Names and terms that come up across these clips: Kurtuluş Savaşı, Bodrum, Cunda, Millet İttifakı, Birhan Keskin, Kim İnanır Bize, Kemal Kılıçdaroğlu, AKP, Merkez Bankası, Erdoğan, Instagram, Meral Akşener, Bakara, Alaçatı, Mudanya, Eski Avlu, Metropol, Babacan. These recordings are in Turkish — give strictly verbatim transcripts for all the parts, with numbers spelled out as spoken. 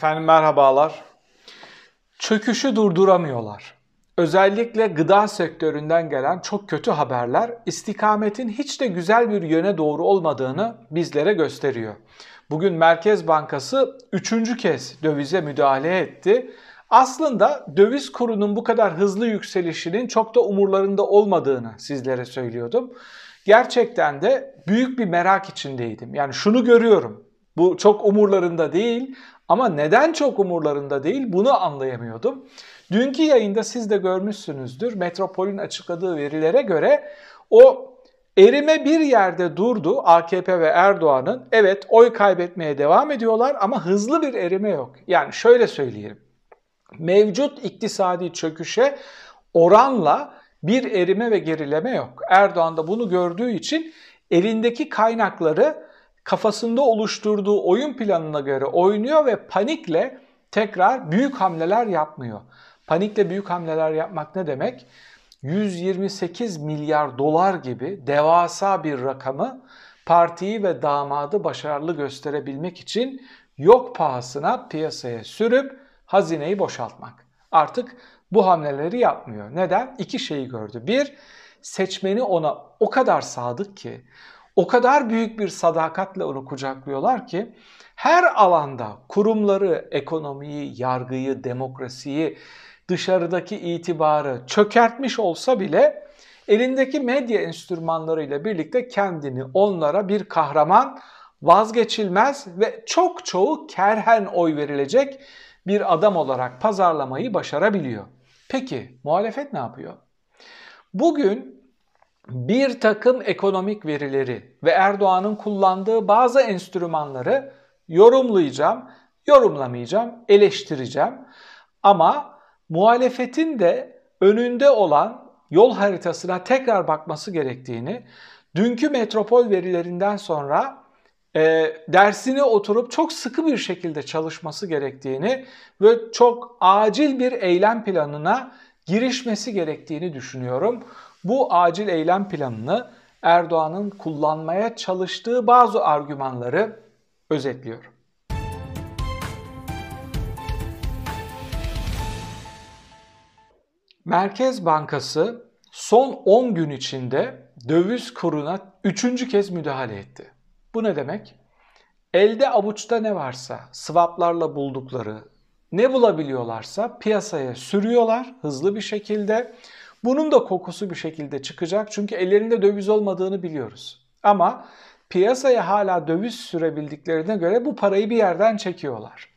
Efendim merhabalar. Çöküşü durduramıyorlar. Özellikle gıda sektöründen gelen çok kötü haberler istikametin hiç de güzel bir yöne doğru olmadığını bizlere gösteriyor. Bugün Merkez Bankası üçüncü kez dövize müdahale etti. Aslında döviz kurunun bu kadar hızlı yükselişinin çok da umurlarında olmadığını sizlere söylüyordum. Gerçekten de büyük bir merak içindeydim. Yani şunu görüyorum. Bu çok umurlarında değil ama neden çok umurlarında değil bunu anlayamıyordum. Dünkü yayında siz de görmüşsünüzdür. Metropol'ün açıkladığı verilere göre o erime bir yerde durdu A K P ve Erdoğan'ın. Evet, oy kaybetmeye devam ediyorlar ama hızlı bir erime yok. Yani şöyle söyleyelim. Mevcut iktisadi çöküşe oranla bir erime ve gerileme yok. Erdoğan da bunu gördüğü için elindeki kaynakları kafasında oluşturduğu oyun planına göre oynuyor ve panikle tekrar büyük hamleler yapmıyor. Panikle büyük hamleler yapmak ne demek? yüz yirmi sekiz milyar dolar gibi devasa bir rakamı partiyi ve damadı başarılı gösterebilmek için yok pahasına piyasaya sürüp hazineyi boşaltmak. Artık bu hamleleri yapmıyor. Neden? İki şeyi gördü. Bir, seçmeni ona o kadar sadık ki, o kadar büyük bir sadakatle onu kucaklıyorlar ki her alanda kurumları, ekonomiyi, yargıyı, demokrasiyi, dışarıdaki itibarı çökertmiş olsa bile elindeki medya enstrümanlarıyla birlikte kendini onlara bir kahraman, vazgeçilmez ve çok çoğu kerhen oy verilecek bir adam olarak pazarlamayı başarabiliyor. Peki muhalefet ne yapıyor? Bugün bir takım ekonomik verileri ve Erdoğan'ın kullandığı bazı enstrümanları yorumlayacağım, yorumlamayacağım, eleştireceğim. Ama muhalefetin de önünde olan yol haritasına tekrar bakması gerektiğini, dünkü Metropol verilerinden sonra e, dersine oturup çok sıkı bir şekilde çalışması gerektiğini ve çok acil bir eylem planına girişmesi gerektiğini düşünüyorum. Bu acil eylem planını Erdoğan'ın kullanmaya çalıştığı bazı argümanları özetliyorum. Merkez Bankası son on gün içinde döviz kuruna üçüncü kez müdahale etti. Bu ne demek? Elde avuçta ne varsa, swaplarla buldukları, ne bulabiliyorlarsa piyasaya sürüyorlar hızlı bir şekilde. Bunun da kokusu bir şekilde çıkacak çünkü ellerinde döviz olmadığını biliyoruz. Ama piyasaya hala döviz sürebildiklerine göre bu parayı bir yerden çekiyorlar.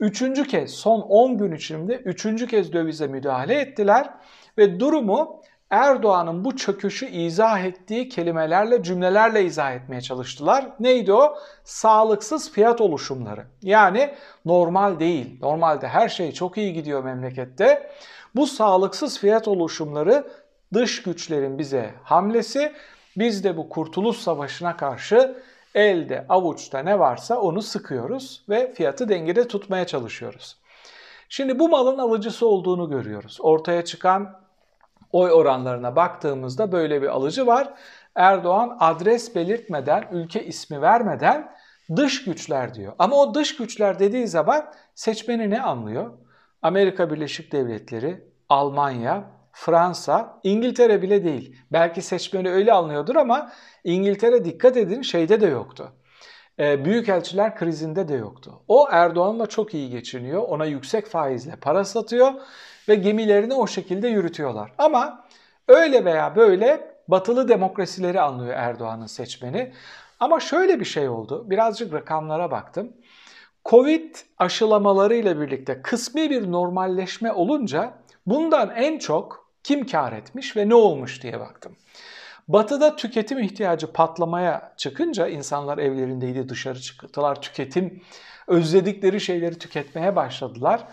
Üçüncü kez, son on gün içinde üçüncü kez dövize müdahale ettiler ve durumu Erdoğan'ın bu çöküşü izah ettiği kelimelerle, cümlelerle izah etmeye çalıştılar. Neydi o? Sağlıksız fiyat oluşumları. Yani normal değil. Normalde her şey çok iyi gidiyor memlekette. Bu sağlıksız fiyat oluşumları dış güçlerin bize hamlesi. Biz de bu Kurtuluş Savaşı'na karşı elde avuçta ne varsa onu sıkıyoruz ve fiyatı dengede tutmaya çalışıyoruz. Şimdi bu malın alıcısı olduğunu görüyoruz. Ortaya çıkan oy oranlarına baktığımızda böyle bir alıcı var. Erdoğan adres belirtmeden, ülke ismi vermeden dış güçler diyor. Ama o dış güçler dediği zaman seçmeni ne anlıyor? Amerika Birleşik Devletleri, Almanya, Fransa, İngiltere bile değil. Belki seçmeni öyle anlıyordur ama İngiltere, dikkat edin, şeyde de yoktu. E, Büyükelçiler krizinde de yoktu. O Erdoğan'la çok iyi geçiniyor. Ona yüksek faizle para satıyor ve gemilerini o şekilde yürütüyorlar. Ama öyle veya böyle batılı demokrasileri anlıyor Erdoğan'ın seçmeni. Ama şöyle bir şey oldu. Birazcık rakamlara baktım. Covid aşılamalarıyla birlikte kısmi bir normalleşme olunca bundan en çok kim kar etmiş ve ne olmuş diye baktım. Batı'da tüketim ihtiyacı patlamaya çıkınca insanlar evlerindeydi, dışarı çıktılar, tüketim, özledikleri şeyleri tüketmeye başladılar.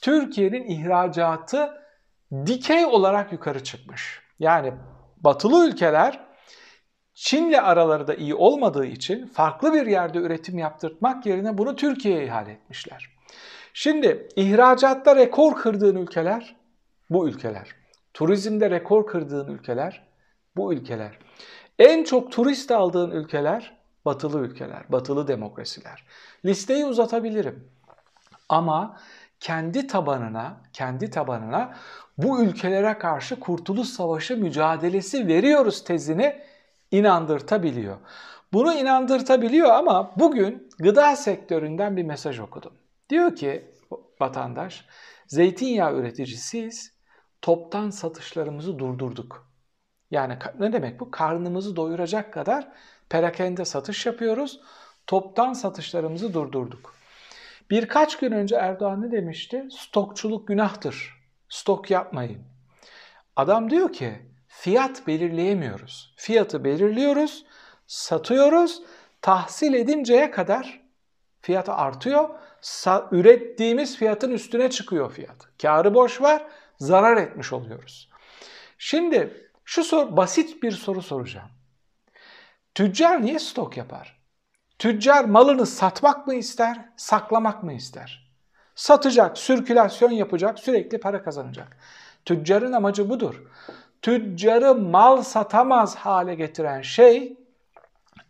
Türkiye'nin ihracatı dikey olarak yukarı çıkmış. Yani batılı ülkeler Çin'le araları da iyi olmadığı için farklı bir yerde üretim yaptırtmak yerine bunu Türkiye'ye ihale etmişler. Şimdi ihracatta rekor kırdığın ülkeler bu ülkeler. Turizmde rekor kırdığın ülkeler bu ülkeler. En çok turist aldığın ülkeler batılı ülkeler, batılı demokrasiler. Listeyi uzatabilirim. Ama kendi tabanına, kendi tabanına bu ülkelere karşı Kurtuluş Savaşı mücadelesi veriyoruz tezini inandırtabiliyor. Bunu inandırtabiliyor ama bugün gıda sektöründen bir mesaj okudum. Diyor ki vatandaş, zeytinyağı üreticisiyiz, toptan satışlarımızı durdurduk. Yani ne demek bu? Karnımızı doyuracak kadar perakende satış yapıyoruz, toptan satışlarımızı durdurduk. Birkaç gün önce Erdoğan ne demişti? Stokçuluk günahtır, stok yapmayın. Adam diyor ki fiyat belirleyemiyoruz. Fiyatı belirliyoruz, satıyoruz, tahsil edinceye kadar fiyat artıyor, ürettiğimiz fiyatın üstüne çıkıyor fiyat. Kârı boş var, zarar etmiş oluyoruz. Şimdi şu soru, basit bir soru soracağım. Tüccar niye stok yapar? Tüccar malını satmak mı ister, saklamak mı ister? Satacak, sirkülasyon yapacak, sürekli para kazanacak. Tüccarın amacı budur. Tüccarı mal satamaz hale getiren şey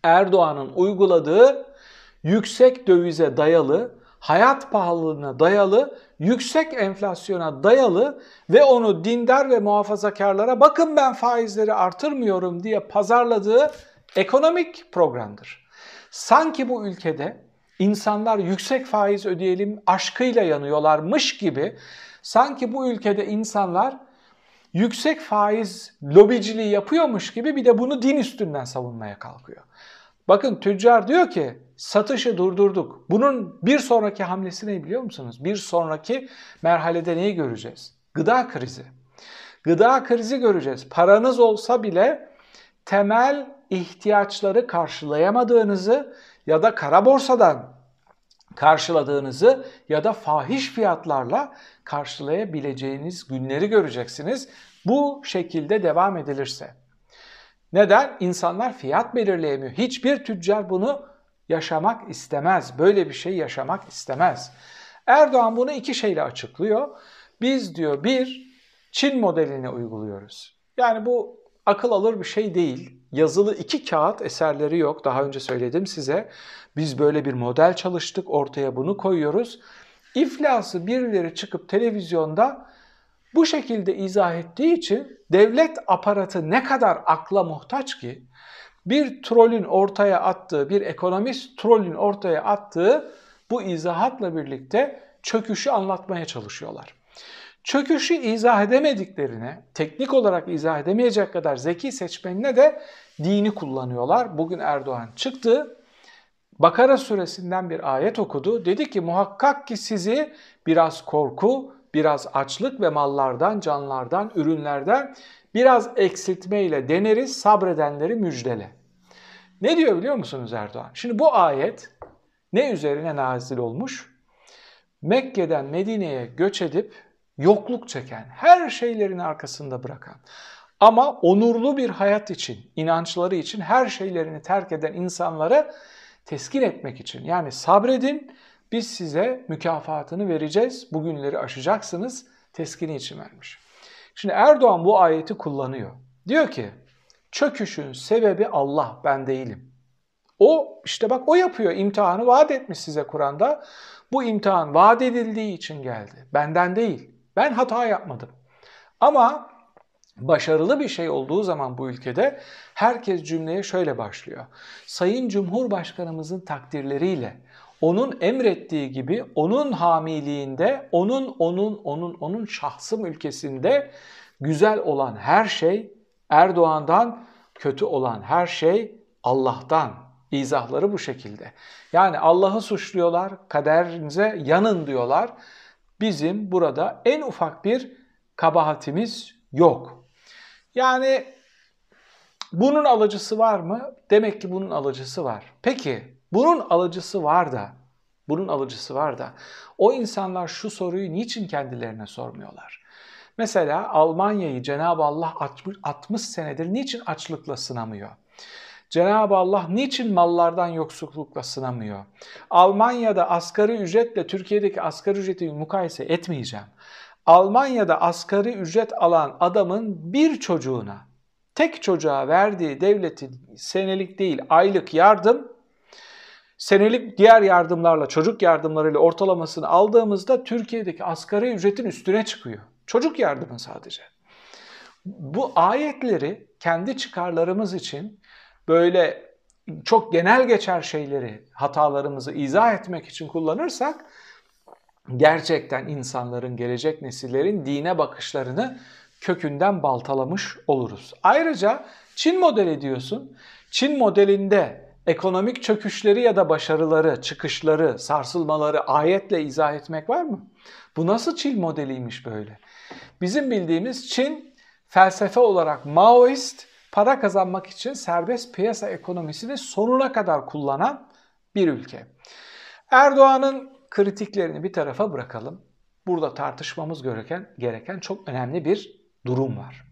Erdoğan'ın uyguladığı yüksek dövize dayalı, hayat pahalılığına dayalı, yüksek enflasyona dayalı ve onu dindar ve muhafazakarlara bakın ben faizleri artırmıyorum diye pazarladığı ekonomik programdır. Sanki bu ülkede insanlar yüksek faiz ödeyelim aşkıyla yanıyorlarmış gibi, sanki bu ülkede insanlar yüksek faiz lobiciliği yapıyormuş gibi bir de bunu din üstünden savunmaya kalkıyor. Bakın tüccar diyor ki satışı durdurduk. Bunun bir sonraki hamlesi ne biliyor musunuz? Bir sonraki merhalede neyi göreceğiz? Gıda krizi. Gıda krizi göreceğiz. Paranız olsa bile temel ihtiyaçları karşılayamadığınızı ya da kara borsadan karşıladığınızı ya da fahiş fiyatlarla karşılayabileceğiniz günleri göreceksiniz. Bu şekilde devam edilirse. Neden? İnsanlar fiyat belirleyemiyor. Hiçbir tüccar bunu yaşamak istemez. Böyle bir şey yaşamak istemez. Erdoğan bunu iki şeyle açıklıyor. Biz diyor bir, Çin modelini uyguluyoruz. Yani bu akıl alır bir şey değil. Yazılı iki kağıt eserleri yok. Daha önce söyledim size. Biz böyle bir model çalıştık. Ortaya bunu koyuyoruz. İflası birileri çıkıp televizyonda bu şekilde izah ettiği için devlet aparatı ne kadar akla muhtaç ki bir trolün ortaya attığı, bir ekonomist trolün ortaya attığı bu izahatla birlikte çöküşü anlatmaya çalışıyorlar. Çöküşü izah edemediklerine, teknik olarak izah edemeyecek kadar zeki seçmenine de dini kullanıyorlar. Bugün Erdoğan çıktı, Bakara suresinden bir ayet okudu. Dedi ki muhakkak ki sizi biraz korku, biraz açlık ve mallardan, canlardan, ürünlerden biraz eksiltmeyle deneriz, sabredenleri müjdele. Ne diyor biliyor musunuz Erdoğan? Şimdi bu ayet ne üzerine nazil olmuş? Mekke'den Medine'ye göç edip yokluk çeken, her şeylerini arkasında bırakan ama onurlu bir hayat için, inançları için her şeylerini terk eden insanları teskin etmek için. Yani sabredin, biz size mükafatını vereceğiz, bugünleri aşacaksınız, teskini için vermiş. Şimdi Erdoğan bu ayeti kullanıyor. Diyor ki, çöküşün sebebi Allah, ben değilim. O işte bak o yapıyor, imtihanı vaat etmiş size Kur'an'da. Bu imtihan vaat edildiği için geldi, benden değil. Ben hata yapmadım. Ama başarılı bir şey olduğu zaman bu ülkede herkes cümleye şöyle başlıyor. Sayın Cumhurbaşkanımızın takdirleriyle, onun emrettiği gibi, onun hamiliğinde, onun, onun, onun, onun şahsım ülkesinde güzel olan her şey Erdoğan'dan, kötü olan her şey Allah'tan. İzahları bu şekilde. Yani Allah'ı suçluyorlar, kaderinize yanın diyorlar. Bizim burada en ufak bir kabahatimiz yok. Yani bunun alıcısı var mı? Demek ki bunun alıcısı var. Peki bunun alıcısı var da, bunun alıcısı var da o insanlar şu soruyu niçin kendilerine sormuyorlar? Mesela Almanya'yı Cenab-ı Allah altmış senedir niçin açlıkla sınamıyor? Cenab-ı Allah niçin mallardan yoksullukla sınamıyor? Almanya'da asgari ücretle Türkiye'deki asgari ücreti mukayese etmeyeceğim. Almanya'da asgari ücret alan adamın bir çocuğuna, tek çocuğa verdiği devletin senelik değil aylık yardım senelik diğer yardımlarla, çocuk yardımlarıyla ortalamasını aldığımızda Türkiye'deki asgari ücretin üstüne çıkıyor. Çocuk yardımı sadece. Bu ayetleri kendi çıkarlarımız için böyle çok genel geçer şeyleri, hatalarımızı izah etmek için kullanırsak gerçekten insanların, gelecek nesillerin dine bakışlarını kökünden baltalamış oluruz. Ayrıca Çin modeli diyorsun. Çin modelinde ekonomik çöküşleri ya da başarıları, çıkışları, sarsılmaları ayetle izah etmek var mı? Bu nasıl Çin modeliymiş böyle? Bizim bildiğimiz Çin felsefe olarak Maoist, para kazanmak için serbest piyasa ekonomisini sonuna kadar kullanan bir ülke. Erdoğan'ın kritiklerini bir tarafa bırakalım. Burada tartışmamız gereken, gereken çok önemli bir durum var.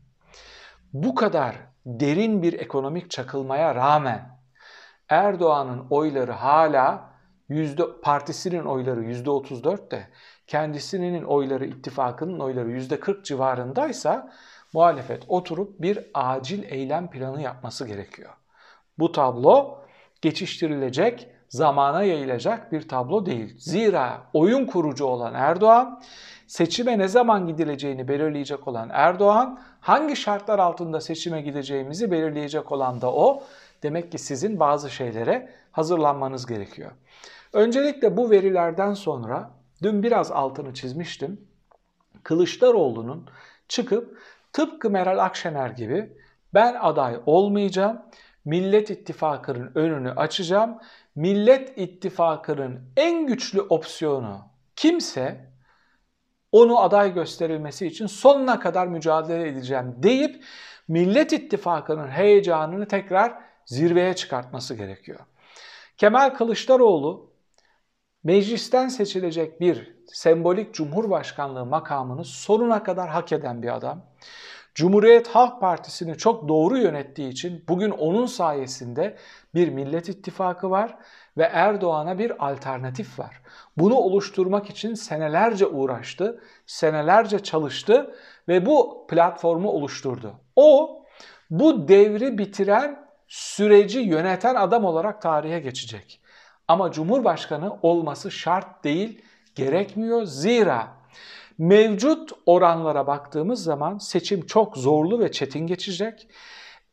Bu kadar derin bir ekonomik çakılmaya rağmen Erdoğan'ın oyları hala yüzde, partisinin oyları yüzde otuz dörtte, kendisinin oyları, ittifakının oyları yüzde kırk civarındaysa muhalefet oturup bir acil eylem planı yapması gerekiyor. Bu tablo geçiştirilecek, zamana yayılacak bir tablo değil. Zira oyun kurucu olan Erdoğan, seçime ne zaman gidileceğini belirleyecek olan Erdoğan, hangi şartlar altında seçime gideceğimizi belirleyecek olan da o. Demek ki sizin bazı şeylere hazırlanmanız gerekiyor. Öncelikle bu verilerden sonra, dün biraz altını çizmiştim, Kılıçdaroğlu'nun çıkıp tıpkı Meral Akşener gibi ben aday olmayacağım, Millet İttifakı'nın önünü açacağım, Millet İttifakı'nın en güçlü opsiyonu kimse onu aday gösterilmesi için sonuna kadar mücadele edeceğim deyip Millet İttifakı'nın heyecanını tekrar zirveye çıkartması gerekiyor. Kemal Kılıçdaroğlu meclisten seçilecek bir sembolik cumhurbaşkanlığı makamını sonuna kadar hak eden bir adam. Cumhuriyet Halk Partisi'ni çok doğru yönettiği için bugün onun sayesinde bir Millet İttifakı var ve Erdoğan'a bir alternatif var. Bunu oluşturmak için senelerce uğraştı, senelerce çalıştı ve bu platformu oluşturdu. O, bu devri bitiren, süreci yöneten adam olarak tarihe geçecek. Ama Cumhurbaşkanı olması şart değil, gerekmiyor. Zira mevcut oranlara baktığımız zaman seçim çok zorlu ve çetin geçecek.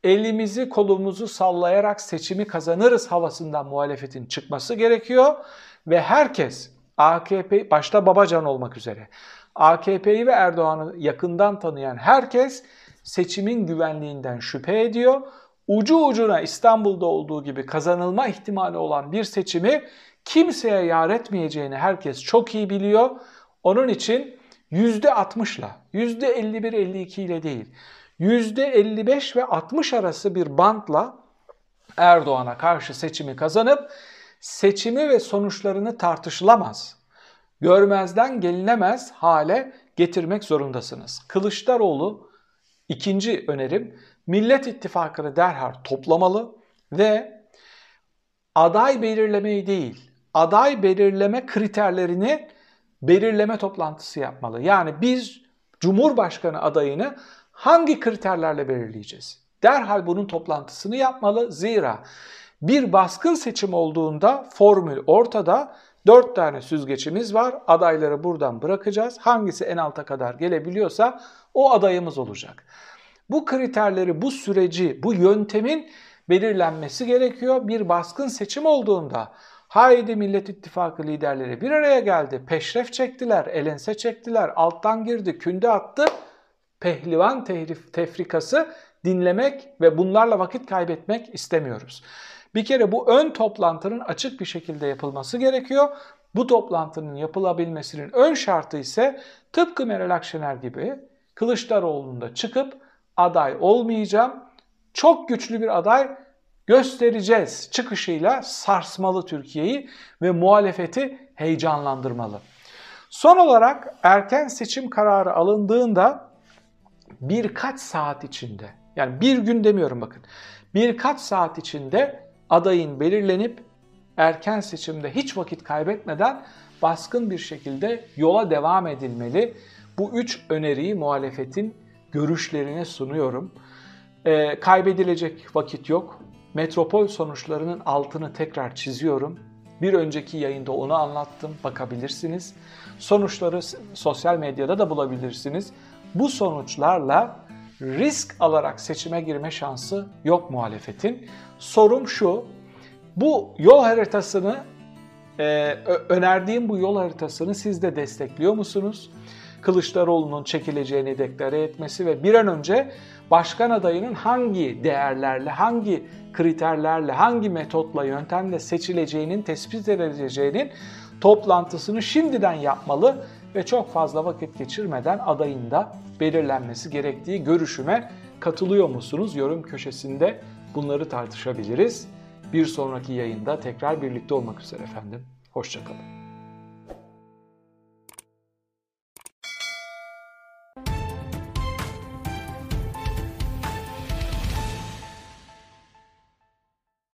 Elimizi kolumuzu sallayarak seçimi kazanırız havasından muhalefetin çıkması gerekiyor. Ve herkes, A K P başta Babacan olmak üzere, A K P'yi ve Erdoğan'ı yakından tanıyan herkes seçimin güvenliğinden şüphe ediyor. Ucu ucuna İstanbul'da olduğu gibi kazanılma ihtimali olan bir seçimi kimseye yar etmeyeceğini herkes çok iyi biliyor. Onun için yüzde altmışla, yüzde elli bir elli iki ile değil, yüzde elli beş ve altmış arası bir bantla Erdoğan'a karşı seçimi kazanıp seçimi ve sonuçlarını tartışılamaz, görmezden gelinemez hale getirmek zorundasınız. Kılıçdaroğlu, ikinci önerim, Millet İttifakı'nı derhal toplamalı ve aday belirlemeyi değil, aday belirleme kriterlerini belirleme toplantısı yapmalı. Yani biz Cumhurbaşkanı adayını hangi kriterlerle belirleyeceğiz? Derhal bunun toplantısını yapmalı. Zira bir baskın seçim olduğunda formül ortada. Dört tane süzgeçimiz var. Adayları buradan bırakacağız. Hangisi en alta kadar gelebiliyorsa o adayımız olacak. Bu kriterleri, bu süreci, bu yöntemin belirlenmesi gerekiyor. Bir baskın seçim olduğunda haydi Millet İttifakı liderleri bir araya geldi, peşref çektiler, elense çektiler, alttan girdi, künde attı. Pehlivan tehrif, tefrikası dinlemek ve bunlarla vakit kaybetmek istemiyoruz. Bir kere bu ön toplantının açık bir şekilde yapılması gerekiyor. Bu toplantının yapılabilmesinin ön şartı ise tıpkı Meral Akşener gibi Kılıçdaroğlu'nda çıkıp aday olmayacağım, çok güçlü bir aday göstereceğiz çıkışıyla sarsmalı Türkiye'yi ve muhalefeti heyecanlandırmalı. Son olarak erken seçim kararı alındığında birkaç saat içinde, yani bir gün demiyorum bakın, birkaç saat içinde adayın belirlenip erken seçimde hiç vakit kaybetmeden baskın bir şekilde yola devam edilmeli. Bu üç öneriyi muhalefetin görüşlerine sunuyorum. E, kaybedilecek vakit yok. Metropol sonuçlarının altını tekrar çiziyorum. Bir önceki yayında onu anlattım, bakabilirsiniz. Sonuçları sosyal medyada da bulabilirsiniz. Bu sonuçlarla risk alarak seçime girme şansı yok muhalefetin. Sorum şu, bu yol haritasını, e, önerdiğim bu yol haritasını siz de destekliyor musunuz? Kılıçdaroğlu'nun çekileceğini deklare etmesi ve bir an önce başkan adayının hangi değerlerle, hangi kriterlerle, hangi metotla, yöntemle seçileceğinin, tespit edileceğinin toplantısını şimdiden yapmalı ve çok fazla vakit geçirmeden adayın da belirlenmesi gerektiği görüşüme katılıyor musunuz? Yorum köşesinde bunları tartışabiliriz. Bir sonraki yayında tekrar birlikte olmak üzere efendim. Hoşça kalın.